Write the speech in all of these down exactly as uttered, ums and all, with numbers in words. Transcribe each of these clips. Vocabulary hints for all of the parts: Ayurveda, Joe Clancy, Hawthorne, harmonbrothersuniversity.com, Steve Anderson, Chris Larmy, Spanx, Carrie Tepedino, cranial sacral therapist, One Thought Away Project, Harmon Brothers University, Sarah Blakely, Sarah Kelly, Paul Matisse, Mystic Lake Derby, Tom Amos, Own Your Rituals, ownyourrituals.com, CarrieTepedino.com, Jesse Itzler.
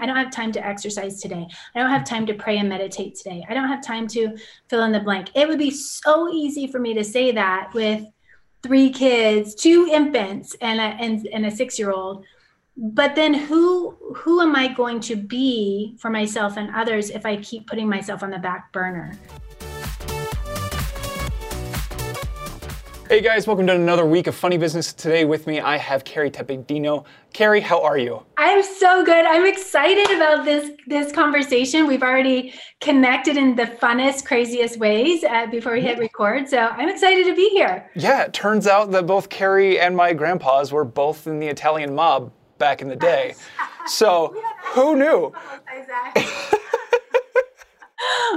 I don't have time to exercise today. I don't have time to pray and meditate today. I don't have time to fill in the blank. It would be so easy for me to say that with three kids, two infants, and a, and, and a six-year-old. But then who who am I going to be for myself and others if I keep putting myself on the back burner? Hey guys, welcome to another week of Funny Business. Today with me, I have Carrie Tepedino. Carrie, how are you? I'm so good. I'm excited about this, this conversation. We've already connected in the funnest, craziest ways uh, before we hit record. So I'm excited to be here. Yeah, it turns out that both Carrie and my grandpas were both in the Italian mob back in the day. So who knew? Exactly.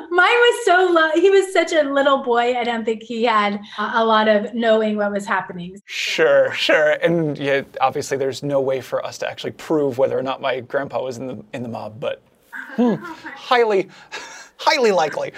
Mine was so low. He was such a little boy. I don't think he had a lot of knowing what was happening. Sure, sure. And yeah, obviously there's no way for us to actually prove whether or not my grandpa was in the in the mob, but hmm, highly, highly likely.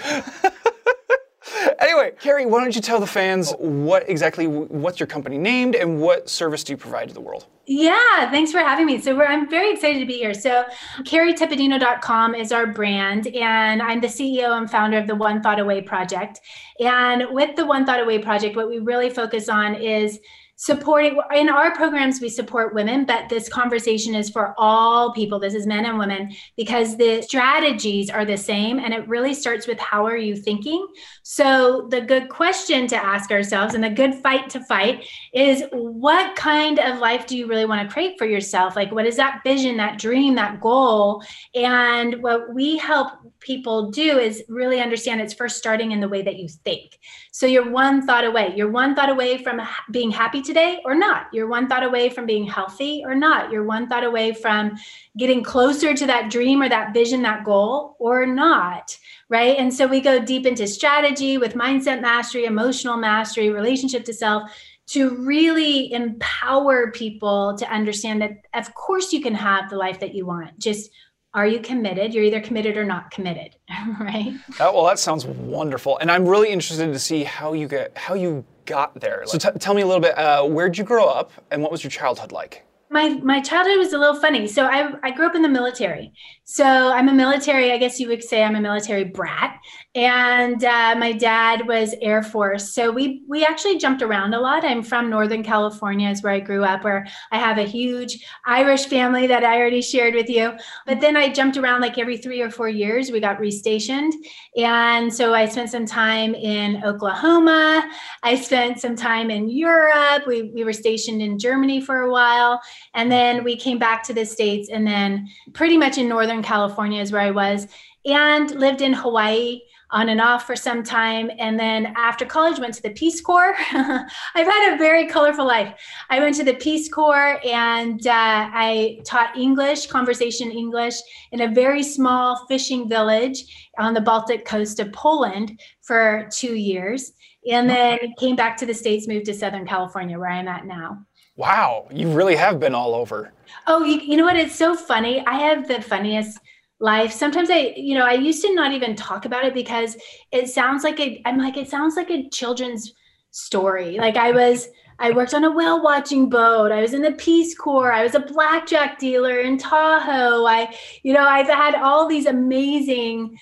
Anyway, Carrie, why don't you tell the fans what exactly, what's your company named and what service do you provide to the world? Yeah, thanks for having me. So we're, I'm very excited to be here. So Carrie Tepedino dot com is our brand, and I'm the C E O and founder of the One Thought Away Project. And with the One Thought Away Project, what we really focus on is supporting, in our programs, we support women, but this conversation is for all people. This is men and women, because the strategies are the same. And it really starts with, how are you thinking? So the good question to ask ourselves and the good fight to fight is, what kind of life do you really want to create for yourself? Like, what is that vision, that dream, that goal? And what we help people do is really understand it's first starting in the way that you think. So you're one thought away. You're one thought away from being happy today or not. You're one thought away from being healthy or not. You're one thought away from getting closer to that dream or that vision, that goal or not, right? And so we go deep into strategy with mindset mastery, emotional mastery, relationship to self, to really empower people to understand that, of course, you can have the life that you want. Just, are you committed? You're either committed or not committed, right? Oh, well, that sounds wonderful. And I'm really interested to see how you get, how you got there. So t- tell me a little bit, uh, where'd you grow up and what was your childhood like? My my childhood was a little funny. So I, I grew up in the military. So I'm a military, I guess you would say I'm a military brat. And uh, my dad was Air Force. So we we actually jumped around a lot. I'm from Northern California is where I grew up, where I have a huge Irish family that I already shared with you. But then I jumped around like every three or four years, we got restationed. And so I spent some time in Oklahoma. I spent some time in Europe. We, we were stationed in Germany for a while. And then we came back to the States, and then pretty much in Northern California is where I was, and lived in Hawaii on and off for some time. And then after college, went to the Peace Corps. I've had a very colorful life. I went to the Peace Corps, and uh, I taught English, conversation English, in a very small fishing village on the Baltic coast of Poland for two years. And then came back to the States, moved to Southern California, where I'm at now. Wow, you really have been all over. Oh, you, you know what? It's so funny. I have the funniest life. Sometimes I, you know, I used to not even talk about it because it sounds like a, I'm like, it sounds like a children's story. Like I was, I worked on a whale watching boat. I was in the Peace Corps. I was a blackjack dealer in Tahoe. I, you know, I've had all these amazing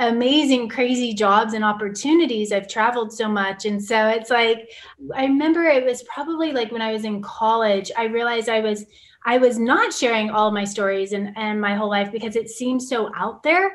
amazing, crazy jobs and opportunities. I've traveled so much. And so it's like, I remember it was probably like when I was in college, I realized I was, I was not sharing all my stories and, and my whole life because it seemed so out there.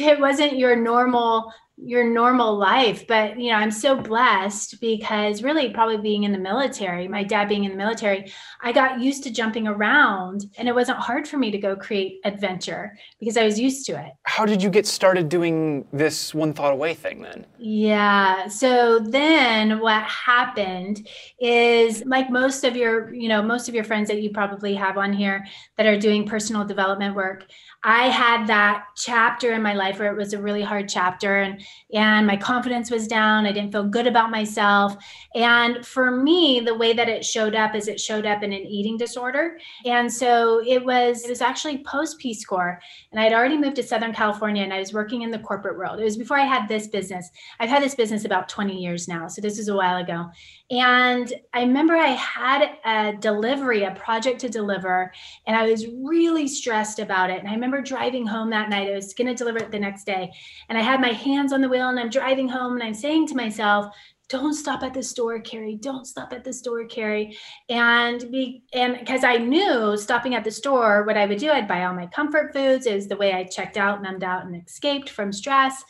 It wasn't your normal, your normal life. But, you know, I'm so blessed because really probably being in the military, my dad being in the military, I got used to jumping around, and it wasn't hard for me to go create adventure because I was used to it. How did you get started doing this One Thought Away thing then? Yeah. So then what happened is, like most of your, you know, most of your friends that you probably have on here that are doing personal development work, I had that chapter in my life where it was a really hard chapter, and and my confidence was down. I didn't feel good about myself. And for me, the way that it showed up is it showed up in an eating disorder. And so it was, it was actually post Peace Corps. And I'd already moved to Southern California and I was working in the corporate world. It was before I had this business. I've had this business about twenty years now. So this is a while ago. And I remember I had a delivery, a project to deliver, and I was really stressed about it. And I remember driving home that night. I was going to deliver it the next day. And I had my hands on the wheel and I'm driving home and I'm saying to myself, don't stop at the store, Carrie. Don't stop at the store, Carrie. And be, and because I knew stopping at the store, what I would do, I'd buy all my comfort foods. It was the way I checked out, numbed out, and escaped from stress.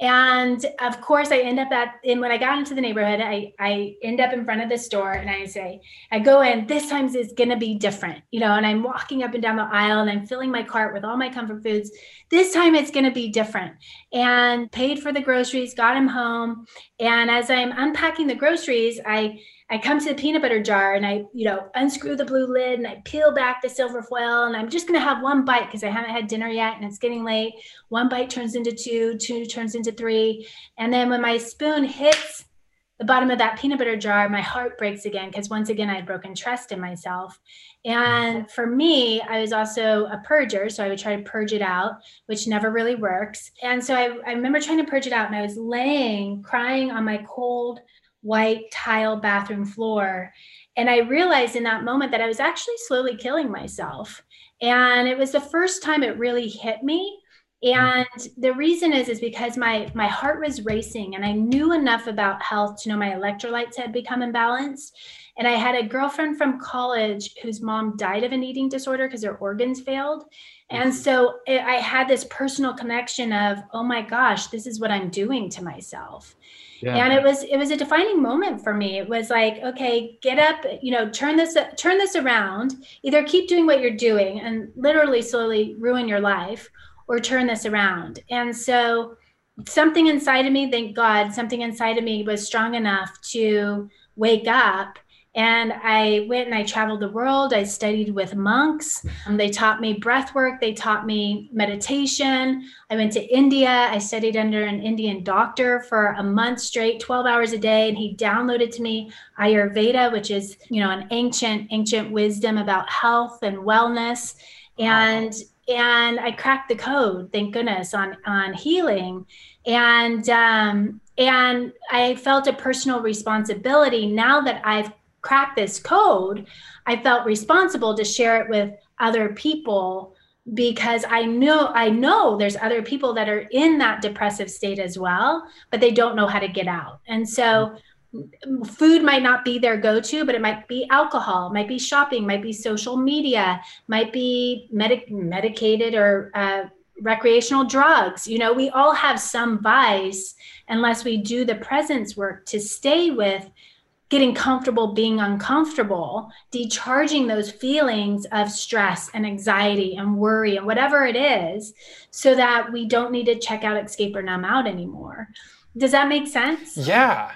And of course, I end up at, and when I got into the neighborhood, I, I end up in front of the store and I say, I go in, this time it's going to be different, you know, and I'm walking up and down the aisle and I'm filling my cart with all my comfort foods. This time it's going to be different. And paid for the groceries, got them home. And as I'm unpacking the groceries, I I come to the peanut butter jar and I, you know, unscrew the blue lid and I peel back the silver foil and I'm just going to have one bite because I haven't had dinner yet and it's getting late. One bite turns into two, two turns into three. And then when my spoon hits the bottom of that peanut butter jar, my heart breaks again because once again, I'd broken trust in myself. And for me, I was also a purger. So I would try to purge it out, which never really works. And so I, I remember trying to purge it out and I was laying, crying on my cold white tile bathroom floor. And I realized in that moment that I was actually slowly killing myself. And it was the first time it really hit me. And the reason is, is because my, my heart was racing and I knew enough about health to know my electrolytes had become imbalanced. And I had a girlfriend from college whose mom died of an eating disorder because her organs failed. And so it, I had this personal connection of, oh my gosh, this is what I'm doing to myself. Yeah. And it was, it was a defining moment for me. It was like, okay, get up, you know, turn this, turn this around, either keep doing what you're doing and literally slowly ruin your life, or turn this around. And so something inside of me, thank God, something inside of me was strong enough to wake up. And I went and I traveled the world. I studied with monks. Um, they taught me breath work. They taught me meditation. I went to India. I studied under an Indian doctor for a month straight, twelve hours a day. And he downloaded to me Ayurveda, which is, you know, an ancient, ancient wisdom about health and wellness. And And I cracked the code, thank goodness, on, on healing. And, um, and I felt a personal responsibility. Now that I've cracked this code, I felt responsible to share it with other people because I know, I know there's other people that are in that depressive state as well, but they don't know how to get out. And so food might not be their go-to, but it might be alcohol, might be shopping, might be social media, might be medic- medicated or uh, recreational drugs. You know, we all have some vice unless we do the presence work to stay with getting comfortable, being uncomfortable, decharging those feelings of stress and anxiety and worry and whatever it is, so that we don't need to check out, escape, or numb out anymore. Does that make sense? Yeah.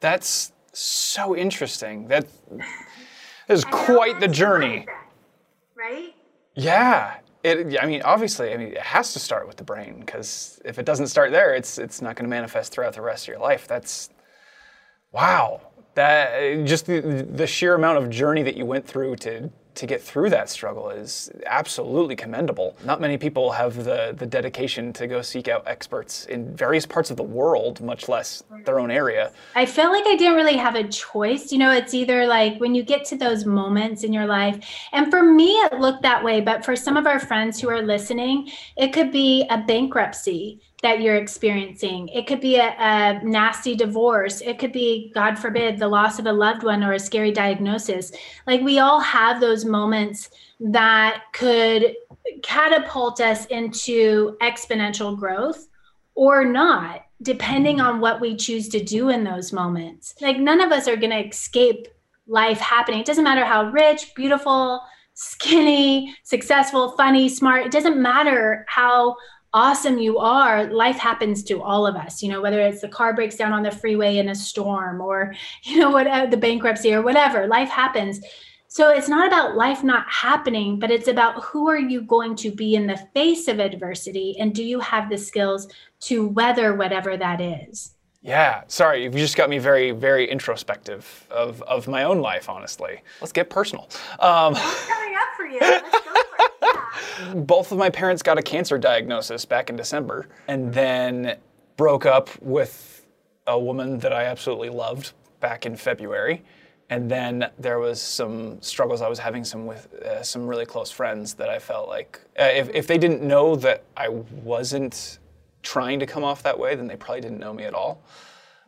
That's so interesting. That is quite the journey. Right? Yeah. It, I mean, obviously, I mean, it has to start with the brain, because if it doesn't start there, it's it's not going to manifest throughout the rest of your life. That's, wow. That just the, the sheer amount of journey that you went through to to get through that struggle is absolutely commendable. Not many people have the, the dedication to go seek out experts in various parts of the world, much less their own area. I felt like I didn't really have a choice. You know, it's either like when you get to those moments in your life, and for me, it looked that way, but for some of our friends who are listening, it could be a bankruptcy that you're experiencing. It could be a, a nasty divorce. It could be, God forbid, the loss of a loved one or a scary diagnosis. Like we all have those moments that could catapult us into exponential growth or not, depending on what we choose to do in those moments. Like none of us are going to escape life happening. It doesn't matter how rich, beautiful, skinny, successful, funny, smart. It doesn't matter how awesome you are, life happens to all of us, you know, whether it's the car breaks down on the freeway in a storm or, you know, whatever, the bankruptcy or whatever, life happens. So it's not about life not happening, but it's about who are you going to be in the face of adversity, and do you have the skills to weather whatever that is? Yeah, sorry, you've just got me very, very introspective of, of my own life, honestly. Let's get personal. Um, What's coming up for you? Let's go for it. Yeah. Both of my parents got a cancer diagnosis back in December, and then broke up with a woman that I absolutely loved back in February. And then there was some struggles I was having some with uh, some really close friends that I felt like, uh, if, if they didn't know that I wasn't trying to come off that way, then they probably didn't know me at all.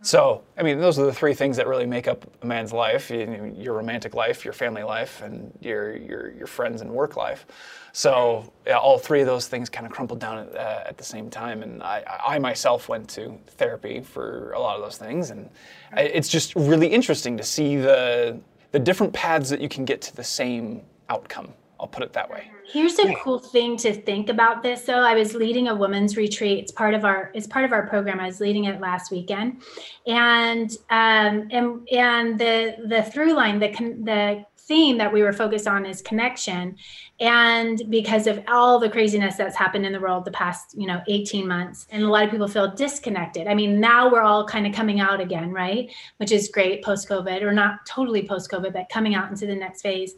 So, I mean, those are the three things that really make up a man's life: your romantic life, your family life, and your your your friends and work life. So, yeah, all three of those things kind of crumpled down at, uh, at the same time. And I, I myself went to therapy for a lot of those things, and I, it's just really interesting to see the the different paths that you can get to the same outcome. I'll put it that way. Here's a cool thing to think about this, though. I was leading a women's retreat. It's part of our it's part of our program. I was leading it last weekend, and um, and and the the through line, the the theme that we were focused on is connection, and because of all the craziness that's happened in the world the past, you know, eighteen months, and a lot of people feel disconnected. I mean, now we're all kind of coming out again, right? Which is great post-COVID, or not totally post-COVID, but coming out into the next phase.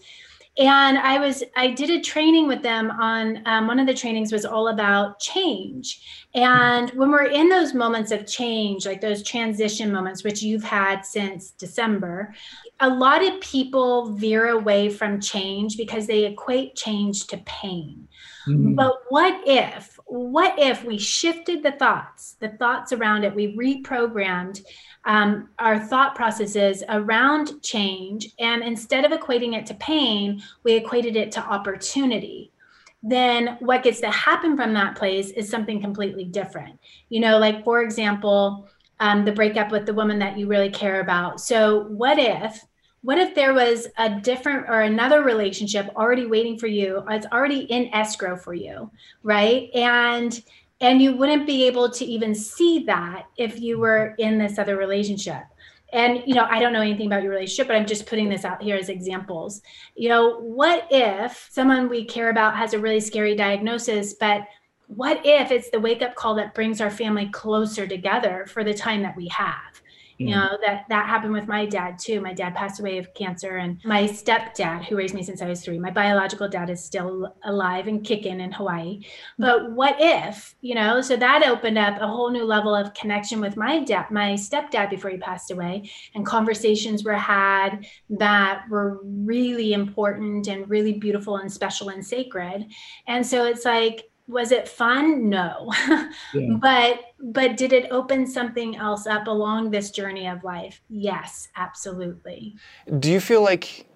And I was, I did a training with them on, um, one of the trainings was all about change. And when we're in those moments of change, like those transition moments, which you've had since December, a lot of people veer away from change because they equate change to pain. Mm-hmm. But what if, what if we shifted the thoughts, the thoughts around it, we reprogrammed um, our thought processes around change, and instead of equating it to pain, we equated it to opportunity? Then what gets to happen from that place is something completely different. You know, like, for example, um, the breakup with the woman that you really care about. So what if, What if there was a different or another relationship already waiting for you? It's already in escrow for you, right? And and you wouldn't be able to even see that if you were in this other relationship. And, you know, I don't know anything about your relationship, but I'm just putting this out here as examples. You know, what if someone we care about has a really scary diagnosis, but what if it's the wake-up call that brings our family closer together for the time that we have? You know, that, that happened with my dad too. My dad passed away of cancer, and my stepdad, who raised me since I was three, my biological dad, is still alive and kicking in Hawaii. But what if, you know, so that opened up a whole new level of connection with my dad, my stepdad, before he passed away, and conversations were had that were really important and really beautiful and special and sacred. And so it's like, was it fun? No. Yeah. But but did it open something else up along this journey of life? Yes, absolutely. Do you feel like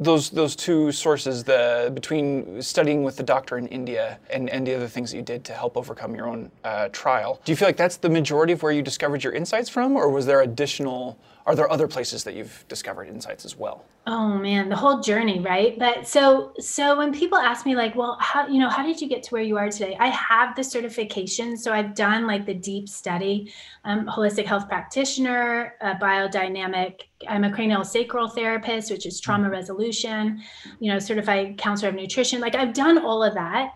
those those two sources, the between studying with the doctor in India and, and the other things that you did to help overcome your own uh, trial, do you feel like that's the majority of where you discovered your insights from, or was there additional? Are there other places that you've discovered insights as well? Oh man, the whole journey, right? But so, so when people ask me like, well, how, you know, how did you get to where you are today? I have the certification. So I've done like the deep study, um, holistic health practitioner, a biodynamic, I'm a cranial sacral therapist, which is trauma resolution, you know, certified counselor of nutrition. Like I've done all of that.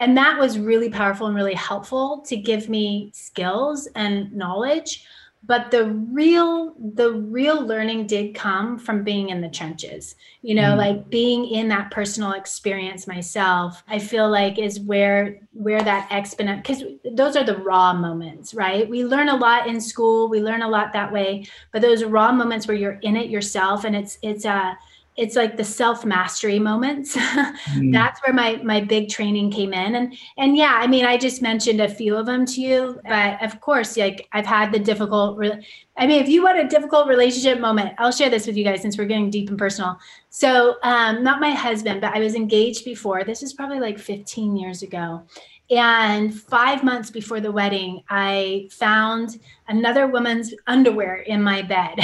And that was really powerful and really helpful to give me skills and knowledge. But the real, the real learning did come from being in the trenches, you know, mm. like being in that personal experience myself, I feel like is where, where that exponent, because those are the raw moments, right? We learn a lot in school. We learn a lot that way, but those raw moments where you're in it yourself, and it's, it's a, it's like the self-mastery moments. mm. That's where my, my big training came in. And, and yeah, I mean, I just mentioned a few of them to you, but of course, like I've had the difficult, re- I mean, if you want a difficult relationship moment, I'll share this with you guys since we're getting deep and personal. So um, not my husband, but I was engaged before. This is probably like fifteen years ago. And five months before the wedding, I found another woman's underwear in my bed.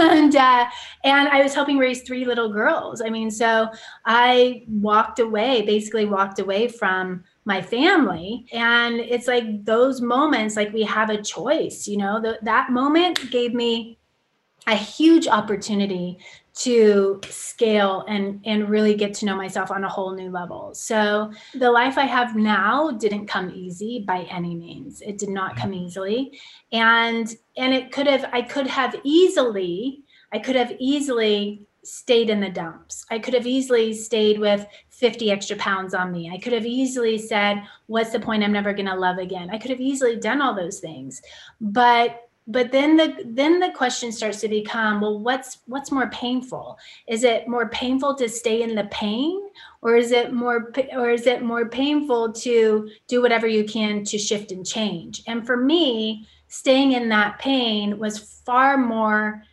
and uh, and I was helping raise three little girls. I mean, so I walked away, basically walked away from my family. And it's like those moments, like we have a choice, you know, Th- that moment gave me a huge opportunity to scale and, and really get to know myself on a whole new level. So the life I have now didn't come easy by any means. It did not come easily. And, and it could have, I could have easily, I could have easily stayed in the dumps. I could have easily stayed with fifty extra pounds on me. I could have easily said, what's the point? I'm never going to love again. I could have easily done all those things, but But then the then the question starts to become, well, what's what's more painful? Is it more painful to stay in the pain, or is it more or is it more painful to do whatever you can to shift and change? And for me, staying in that pain was far more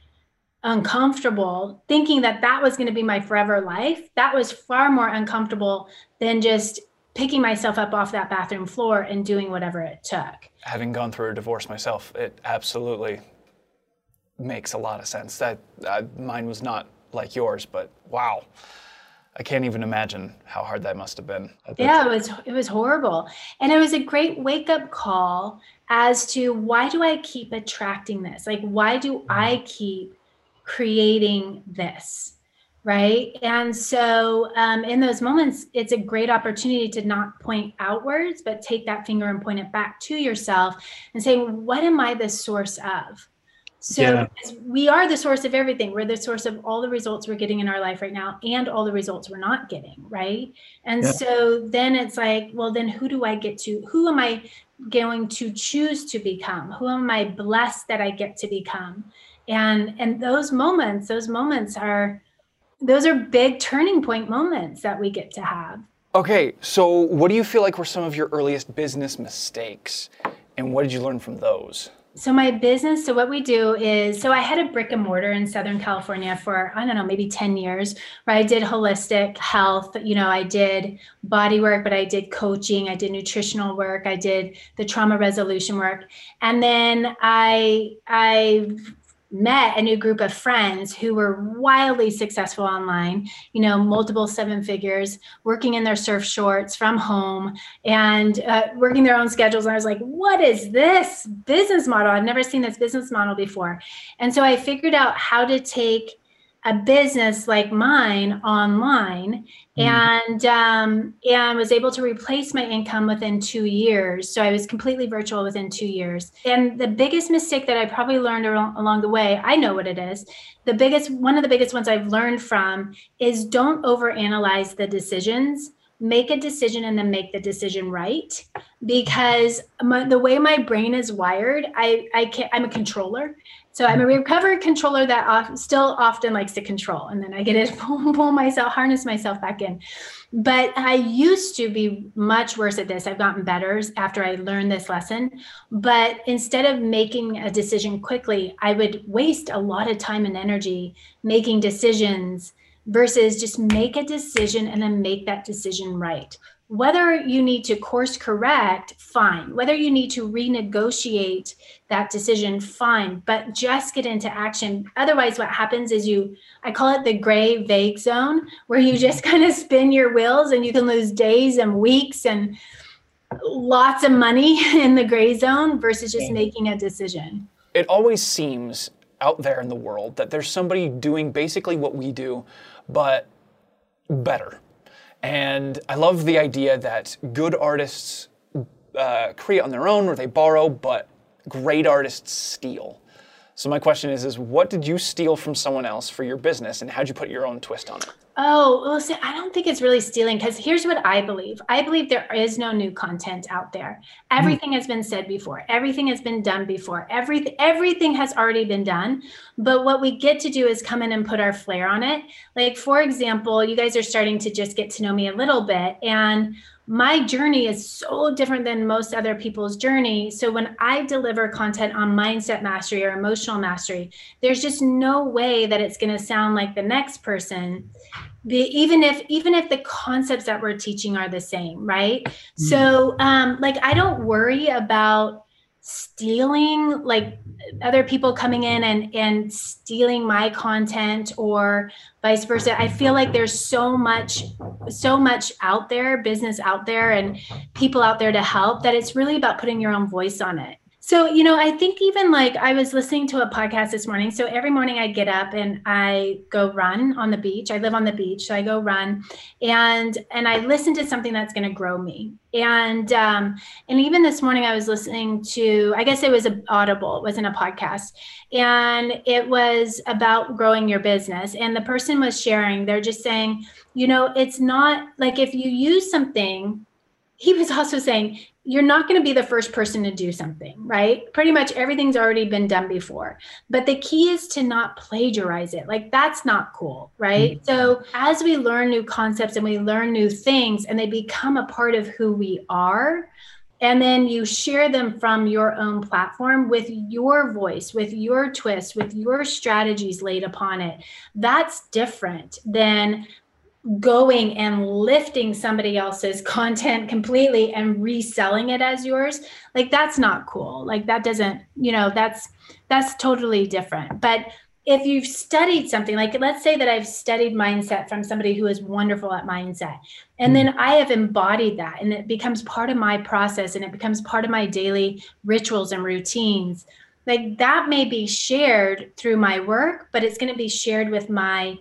uncomfortable. Thinking that that was going to be my forever life, that was far more uncomfortable than just picking myself up off that bathroom floor and doing whatever it took. Having gone through a divorce myself, it absolutely makes a lot of sense. That uh, mine was not like yours, but wow. I can't even imagine how hard that must have been. Yeah, it was, it was horrible. And it was a great wake-up call as to, why do I keep attracting this? Like, why do I keep creating this? Right. And so um, in those moments, it's a great opportunity to not point outwards, but take that finger and point it back to yourself and say, what am I the source of? So yeah. We are the source of everything. We're the source of all the results we're getting in our life right now and all the results we're not getting. Right. And yeah. So then it's like, well, then who do I get to? Who am I going to choose to become? Who am I blessed that I get to become? And and those moments, those moments are Those are big turning point moments that we get to have. Okay, so what do you feel like were some of your earliest business mistakes, and what did you learn from those? So my business, so what we do is, so I had a brick and mortar in Southern California for, I don't know, maybe ten years, where I did holistic health. You know, I did body work, but I did coaching, I did nutritional work, I did the trauma resolution work. And then I, I, met a new group of friends who were wildly successful online, you know, multiple seven figures, working in their surf shorts from home and uh, working their own schedules. And I was like, what is this business model? I've never seen this business model before. And so I figured out how to take a business like mine online mm-hmm. and, um, and was able to replace my income within two years. So I was completely virtual within two years. And the biggest mistake that I probably learned along the way, I know what it is. The biggest, one of the biggest ones I've learned from is don't overanalyze the decisions. Make a decision and then make the decision right. Because my, the way my brain is wired, I, I can't, I'm a controller. So I'm a recovered controller that off, still often likes to control. And then I get to pull, pull myself, harness myself back in. But I used to be much worse at this. I've gotten better after I learned this lesson. But instead of making a decision quickly, I would waste a lot of time and energy making decisions versus just make a decision and then make that decision right. Whether you need to course correct, fine. Whether you need to renegotiate that decision, fine, but just get into action. Otherwise, what happens is you, I call it the gray vague zone, where you just kind of spin your wheels and you can lose days and weeks and lots of money in the gray zone versus just making a decision. It always seems out there in the world that there's somebody doing basically what we do, but better. And I love the idea that good artists uh, create on their own or they borrow, but great artists steal. So my question is, is what did you steal from someone else for your business, and how'd you put your own twist on it? Oh, well, see, I don't think it's really stealing, because here's what I believe. I believe there is no new content out there. Everything mm. has been said before. Everything has been done before. Everything, everything has already been done. But what we get to do is come in and put our flair on it. Like, for example, you guys are starting to just get to know me a little bit. And my journey is so different than most other people's journey. So when I deliver content on mindset mastery or emotional mastery, there's just no way that it's going to sound like the next person, even if even if the concepts that we're teaching are the same, right? Mm-hmm. So um, like, I don't worry about stealing, like other people coming in and, and stealing my content or vice versa. I feel like there's so much, so much out there, business out there and people out there to help, that it's really about putting your own voice on it. So, you know, I think even like I was listening to a podcast this morning. So every morning I get up and I go run on the beach. I live on the beach. So I go run and, and I listen to something that's going to grow me. And, um, and even this morning I was listening to, I guess it was a Audible, it wasn't a podcast. And it was about growing your business. And the person was sharing, they're just saying, you know, it's not like if you use something, he was also saying, you're not going to be the first person to do something, right? Pretty much everything's already been done before. But the key is to not plagiarize it. Like that's not cool, right? Mm-hmm. So as we learn new concepts and we learn new things and they become a part of who we are, and then you share them from your own platform with your voice, with your twist, with your strategies laid upon it, that's different than going and lifting somebody else's content completely and reselling it as yours. Like that's not cool. Like that doesn't, you know, that's, that's totally different. But if you've studied something, like let's say that I've studied mindset from somebody who is wonderful at mindset, and then I have embodied that and it becomes part of my process and it becomes part of my daily rituals and routines, like that may be shared through my work, but it's going to be shared with my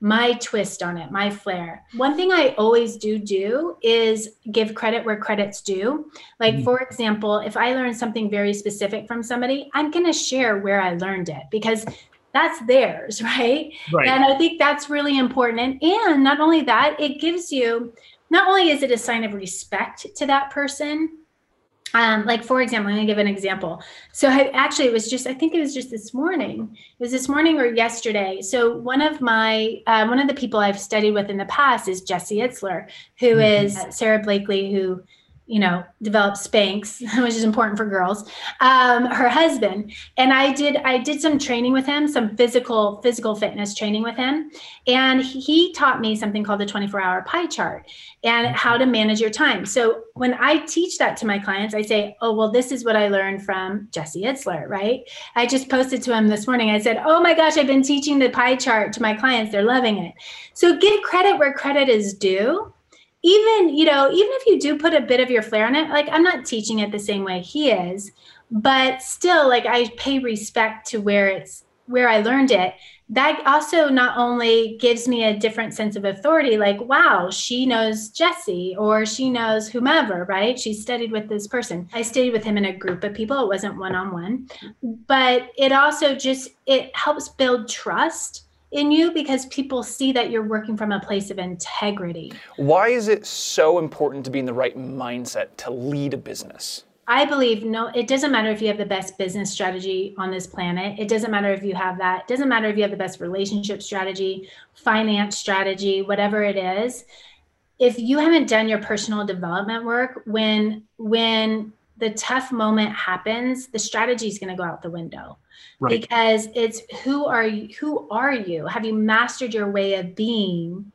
my twist on it, my flair. One thing I always do do is give credit where credit's due. Like, mm-hmm. for example, if I learn something very specific from somebody, I'm going to share where I learned it because that's theirs, right? right? And I think that's really important. And, and not only that, it gives you, not only is it a sign of respect to that person, Um, like, for example, I'm going to give an example. So I actually, it was just, I think it was just this morning. It was this morning or yesterday. So one of my, uh, one of the people I've studied with in the past is Jesse Itzler, who mm-hmm. is Sarah Blakely, who, you know, developed Spanx, which is important for girls, um, her husband. And I did, I did some training with him, some physical, physical fitness training with him. And he taught me something called the twenty-four hour pie chart and how to manage your time. So when I teach that to my clients, I say, oh, well, this is what I learned from Jesse Itzler, right? I just posted to him this morning. I said, oh my gosh, I've been teaching the pie chart to my clients. They're loving it. So give credit where credit is due. Even, you know, even if you do put a bit of your flair on it, like I'm not teaching it the same way he is, but still like I pay respect to where it's, where I learned it. That also not only gives me a different sense of authority, like, wow, she knows Jesse or she knows whomever, right? She studied with this person. I studied with him in a group of people. It wasn't one-on-one, but it also just, it helps build trust in you because people see that you're working from a place of integrity. Why is it so important to be in the right mindset to lead a business? I believe no, it doesn't matter if you have the best business strategy on this planet. It doesn't matter if you have that. It doesn't matter if you have the best relationship strategy, finance strategy, whatever it is. If you haven't done your personal development work, when when the tough moment happens, the strategy is going to go out the window. Right. Because it's who are you, who are you? Have you mastered your way of being?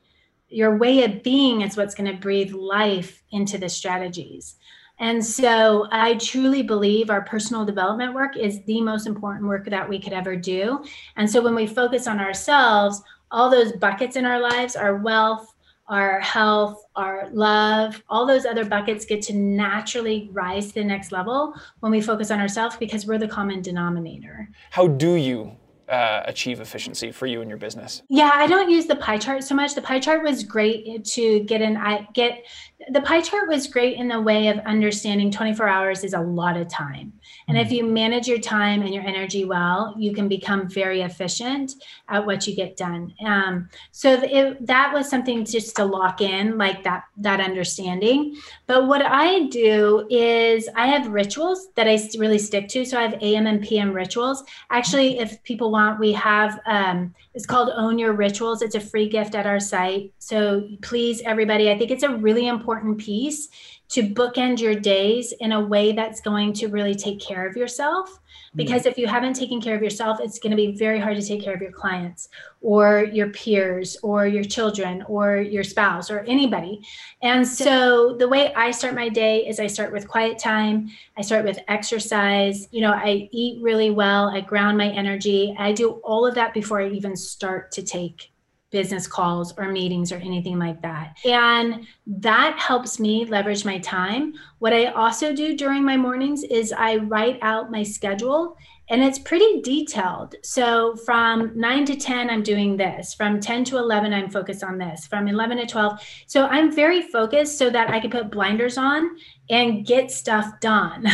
Your way of being is what's going to breathe life into the strategies. And so I truly believe our personal development work is the most important work that we could ever do. And so when we focus on ourselves, all those buckets in our lives, our wealth, our health, our love, all those other buckets get to naturally rise to the next level when we focus on ourselves because we're the common denominator. How do you uh, achieve efficiency for you and your business? Yeah, I don't use the pie chart so much. The pie chart was great to get an I get. The pie chart was great in the way of understanding twenty-four hours is a lot of time. And if you manage your time and your energy well, you can become very efficient at what you get done. Um, so it, that was something just to lock in, like that, that understanding. But what I do is I have rituals that I really stick to. So I have A M and P M rituals. Actually, if people want, we have, um, it's called Own Your Rituals. It's a free gift at our site. So please, everybody, I think it's a really important important piece to bookend your days in a way that's going to really take care of yourself. Because if you haven't taken care of yourself, it's going to be very hard to take care of your clients or your peers or your children or your spouse or anybody. And so the way I start my day is I start with quiet time. I start with exercise. You know, I eat really well. I ground my energy. I do all of that before I even start to take business calls or meetings or anything like that. And that helps me leverage my time. What I also do during my mornings is I write out my schedule, and it's pretty detailed. So from nine to ten, I'm doing this. From ten to eleven, I'm focused on this. From eleven to twelve. So I'm very focused so that I can put blinders on and get stuff done.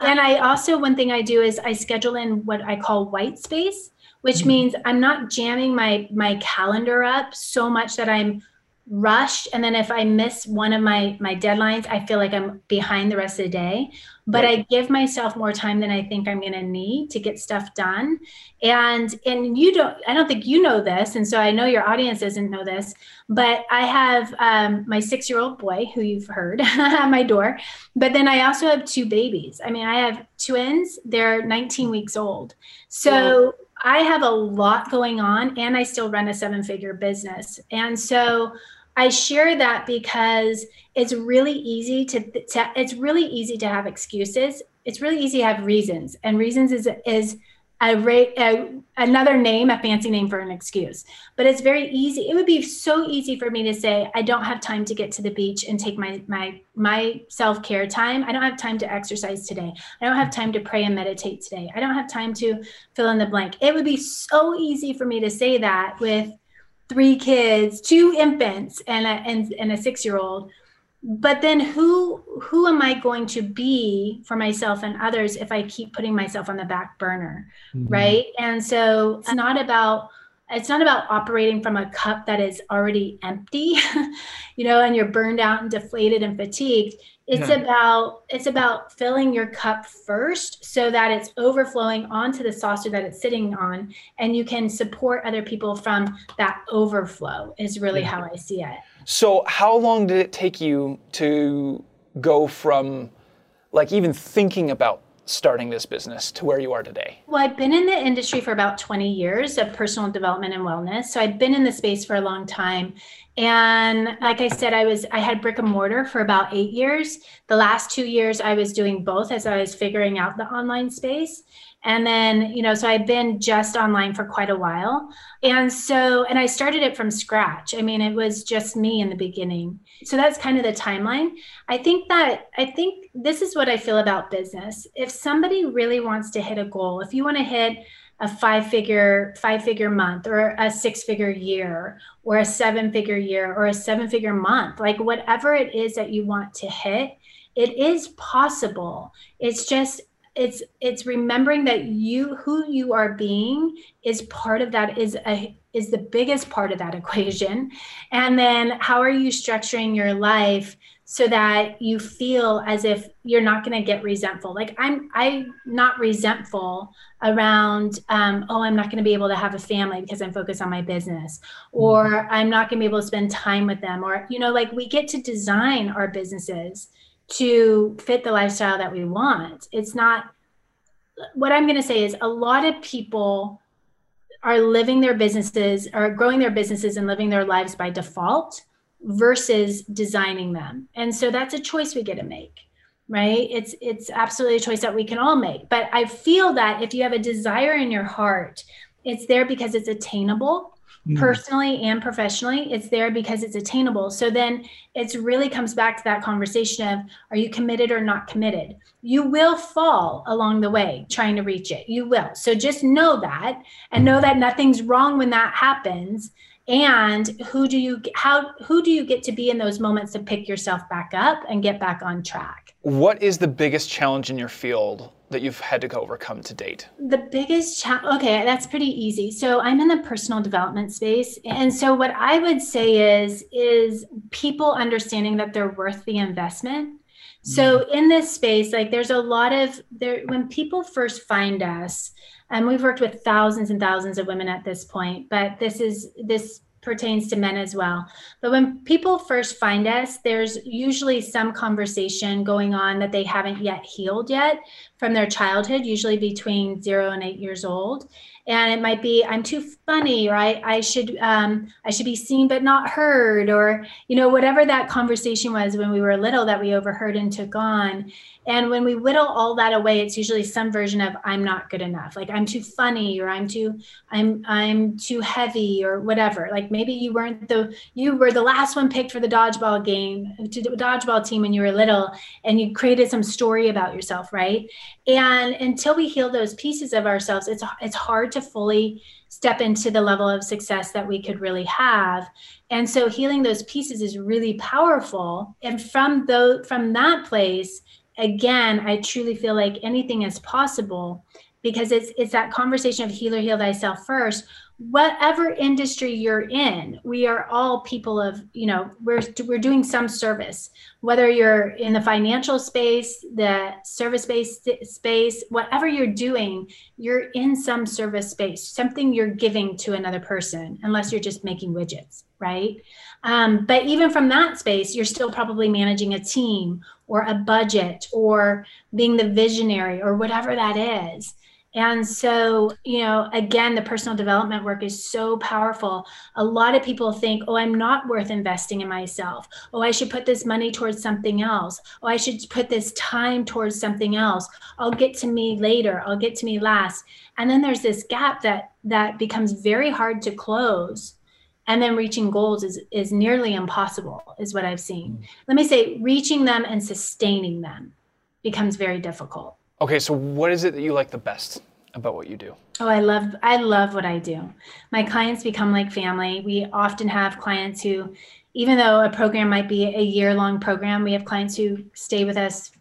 And I also, one thing I do is I schedule in what I call white space, which means I'm not jamming my, my calendar up so much that I'm rushed. And then if I miss one of my, my deadlines, I feel like I'm behind the rest of the day, but right. I give myself more time than I think I'm going to need to get stuff done. And, and you don't, I don't think you know this. And so I know your audience doesn't know this, but I have um, my six-year-old boy who you've heard at my door, but then I also have two babies. I mean, I have twins, they're nineteen weeks old. So yeah. I have a lot going on, and I still run a seven-figure business. And so I share that because it's really easy to, to it's really easy to have excuses. It's really easy to have reasons, and reasons is is a, a another name, a fancy name for an excuse. But it's very easy. It would be so easy for me to say, I don't have time to get to the beach and take my my my self-care time. I don't have time to exercise today. I don't have time to pray and meditate today. I don't have time to fill in the blank. It would be so easy for me to say that with three kids, two infants, and a, and, and a six-year-old. But then who who am I going to be for myself and others if I keep putting myself on the back burner, mm-hmm. right? And so it's not about it's not about operating from a cup that is already empty, you know, and you're burned out and deflated and fatigued. It's yeah. about it's about filling your cup first so that it's overflowing onto the saucer that it's sitting on, and you can support other people from that overflow is really yeah. how I see it. So how long did it take you to go from like even thinking about starting this business to where you are today? Well, I've been in the industry for about twenty years of personal development and wellness. So I've been in the space for a long time. And like I said, I was, I had brick and mortar for about eight years. The last two years I was doing both as I was figuring out the online space. And then, you know, so I've been just online for quite a while. And so, and I started it from scratch. I mean, it was just me in the beginning. So that's kind of the timeline. I think that, I think this is what I feel about business. If somebody really wants to hit a goal, if you want to hit a five-figure, five-figure month or a six-figure year or a seven-figure year or a seven-figure month, like whatever it is that you want to hit, it is possible. It's just, It's it's remembering that you who you are being is part of that is a is the biggest part of that equation. And then how are you structuring your life so that you feel as if you're not going to get resentful? Like I'm I'm not resentful around, um, oh, I'm not going to be able to have a family because I'm focused on my business, or I'm not going to be able to spend time with them, or, you know, like we get to design our businesses to fit the lifestyle that we want. It's not, what I'm going to say is a lot of people are living their businesses, are growing their businesses and living their lives by default versus designing them. And so that's a choice we get to make, right? It's, it's absolutely a choice that we can all make. But I feel that if you have a desire in your heart, it's there because it's attainable. Personally and professionally, it's there because it's attainable. So then it's really comes back to that conversation of, are you committed or not committed? You will fall along the way trying to reach it. You will. So just know that, and know that nothing's wrong when that happens. And who do you, how, who do you get to be in those moments to pick yourself back up and get back on track? What is the biggest challenge in your field that you've had to overcome to date? The biggest challenge, okay, that's pretty easy. So I'm in the personal development space. And so what I would say is, is people understanding that they're worth the investment. So mm-hmm. in this space, like there's a lot of, there when people first find us, and um, we've worked with thousands and thousands of women at this point, but this is, this pertains to men as well. But when people first find us, there's usually some conversation going on that they haven't yet healed yet from their childhood, usually between zero and eight years old. And it might be, I'm too funny, or I, I should um, I should be seen but not heard, or, you know, whatever that conversation was when we were little that we overheard and took on. And when we whittle all that away, it's usually some version of I'm not good enough, like I'm too funny, or I'm too I'm I'm too heavy, or whatever. Like maybe you weren't the you were the last one picked for the dodgeball game to the dodgeball team when you were little, and you created some story about yourself, right? And until we heal those pieces of ourselves, it's it's hard to to fully step into the level of success that we could really have. And so healing those pieces is really powerful. And from those, from that place, again, I truly feel like anything is possible, because it's it's that conversation of healer, heal thyself first. Whatever industry you're in, we are all people of, you know, we're we're doing some service, whether you're in the financial space, the service-based space, whatever you're doing, you're in some service space, something you're giving to another person, unless you're just making widgets, right? Um, but even from that space, you're still probably managing a team or a budget or being the visionary or whatever that is. And so, you know, again, the personal development work is so powerful. A lot of people think, oh, I'm not worth investing in myself. Oh, I should put this money towards something else. Oh, I should put this time towards something else. I'll get to me later. I'll get to me last. And then there's this gap that that becomes very hard to close. And then reaching goals is, is nearly impossible, is what I've seen. Let me say, reaching them and sustaining them becomes very difficult. Okay, so what is it that you like the best about what you do? Oh, I love I love what I do. My clients become like family. We often have clients who, even though a program might be a year-long program, we have clients who stay with us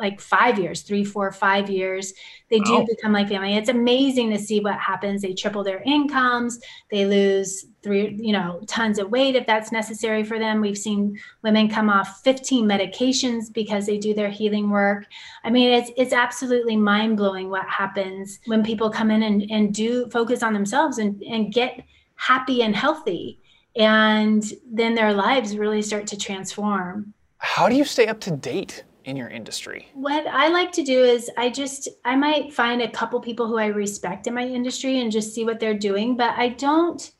like five years, three, four, five years. They do oh. become like family. It's amazing to see what happens. They triple their incomes. They lose three, you know, tons of weight if that's necessary for them. We've seen women come off fifteen medications because they do their healing work. I mean, it's it's absolutely mind blowing what happens when people come in and, and do focus on themselves and, and get happy and healthy. And then their lives really start to transform. How do you stay up to date in your industry? What I like to do is I just, I might find a couple people who I respect in my industry and just see what they're doing, but I don't,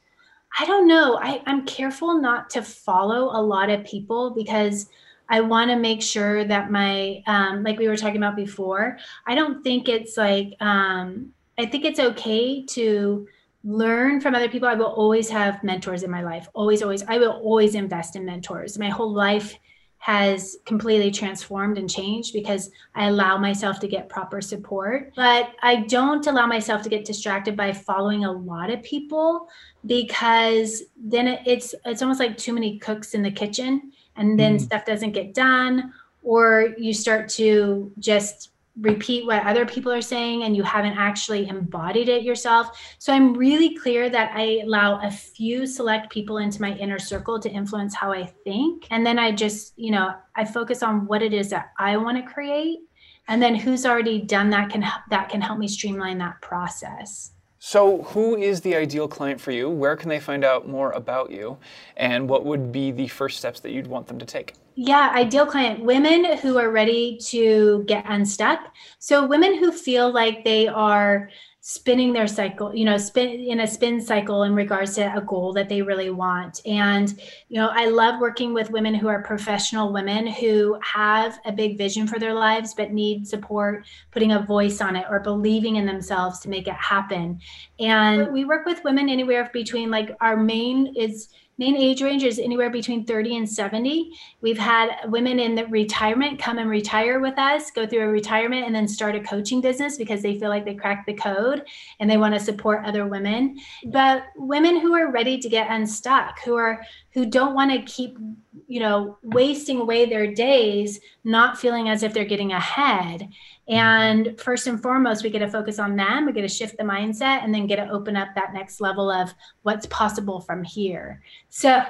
I don't know. I, I'm careful not to follow a lot of people, because I want to make sure that my, um, like we were talking about before, I don't think it's like, um, I think it's okay to learn from other people. I will always have mentors in my life. Always, always, I will always invest in mentors. My whole life has completely transformed and changed because I allow myself to get proper support. But I don't allow myself to get distracted by following a lot of people, because then it's it's almost like too many cooks in the kitchen, and then mm. stuff doesn't get done, or you start to just repeat what other people are saying and you haven't actually embodied it yourself. So I'm really clear that I allow a few select people into my inner circle to influence how I think. And then I just, you know, I focus on what it is that I want to create, and then who's already done that can that can help me streamline that process. So who is the ideal client for you? Where can they find out more about you? And what would be the first steps that you'd want them to take? Yeah, ideal client, women who are ready to get unstuck. So women who feel like they are spinning their cycle, you know, spin in a spin cycle in regards to a goal that they really want. And, you know, I love working with women who are professional women who have a big vision for their lives, but need support putting a voice on it or believing in themselves to make it happen. And we work with women anywhere between, like, our main is main age range is anywhere between thirty and seventy. We've had women in the retirement come and retire with us, go through a retirement, and then start a coaching business because they feel like they cracked the code and they want to support other women. But women who are ready to get unstuck, who are who don't want to keep, you know, wasting away their days, not feeling as if they're getting ahead. And first and foremost, we get to focus on them. We get to shift the mindset, and then get to open up that next level of what's possible from here. So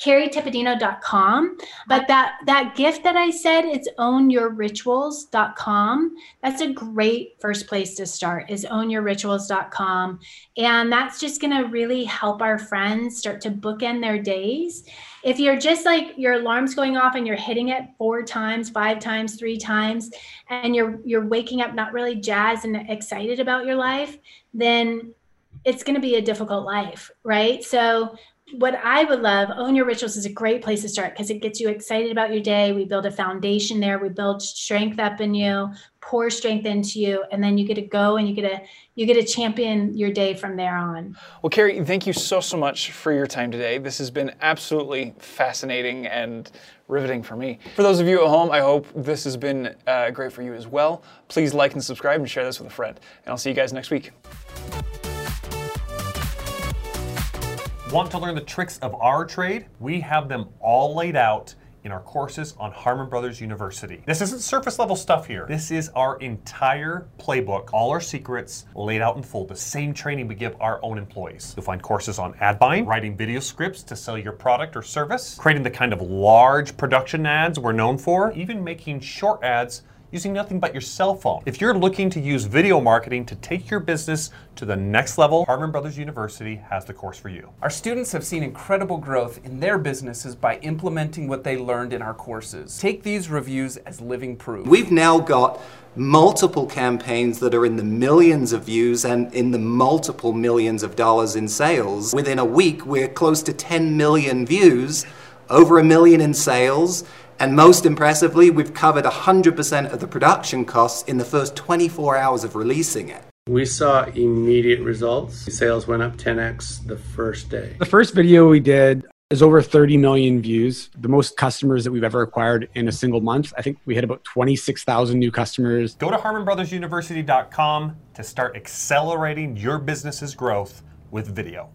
Carrie Tepedino dot com. But that, that gift that I said, it's own your rituals dot com. That's a great first place to start, is own your rituals dot com. And that's just going to really help our friends start to bookend their days. If you're just like your alarm's going off and you're hitting it four times, five times, three times, and you're, you're waking up not really jazzed and excited about your life, then it's going to be a difficult life, right? So what I would love, Own Your Rituals is a great place to start because it gets you excited about your day. We build a foundation there. We build strength up in you, pour strength into you, and then you get to go and you get to you get to champion your day from there on. Well, Carrie, thank you so, so much for your time today. This has been absolutely fascinating and riveting for me. For those of you at home, I hope this has been uh, great for you as well. Please like and subscribe and share this with a friend. And I'll see you guys next week. Want to learn the tricks of our trade? We have them all laid out in our courses on Harmon Brothers University. This isn't surface level stuff here. This is our entire playbook, all our secrets laid out in full, the same training we give our own employees. You'll find courses on ad buying, writing video scripts to sell your product or service, creating the kind of large production ads we're known for, even making short ads using nothing but your cell phone. If you're looking to use video marketing to take your business to the next level, Harmon Brothers University has the course for you. Our students have seen incredible growth in their businesses by implementing what they learned in our courses. Take these reviews as living proof. We've now got multiple campaigns that are in the millions of views and in the multiple millions of dollars in sales. Within a week, we're close to ten million views, over a million in sales, and most impressively, we've covered one hundred percent of the production costs in the first twenty-four hours of releasing it. We saw immediate results. Sales went up ten X the first day. The first video we did is over thirty million views, the most customers that we've ever acquired in a single month. I think we had about twenty-six thousand new customers. Go to harmon brothers university dot com to start accelerating your business's growth with video.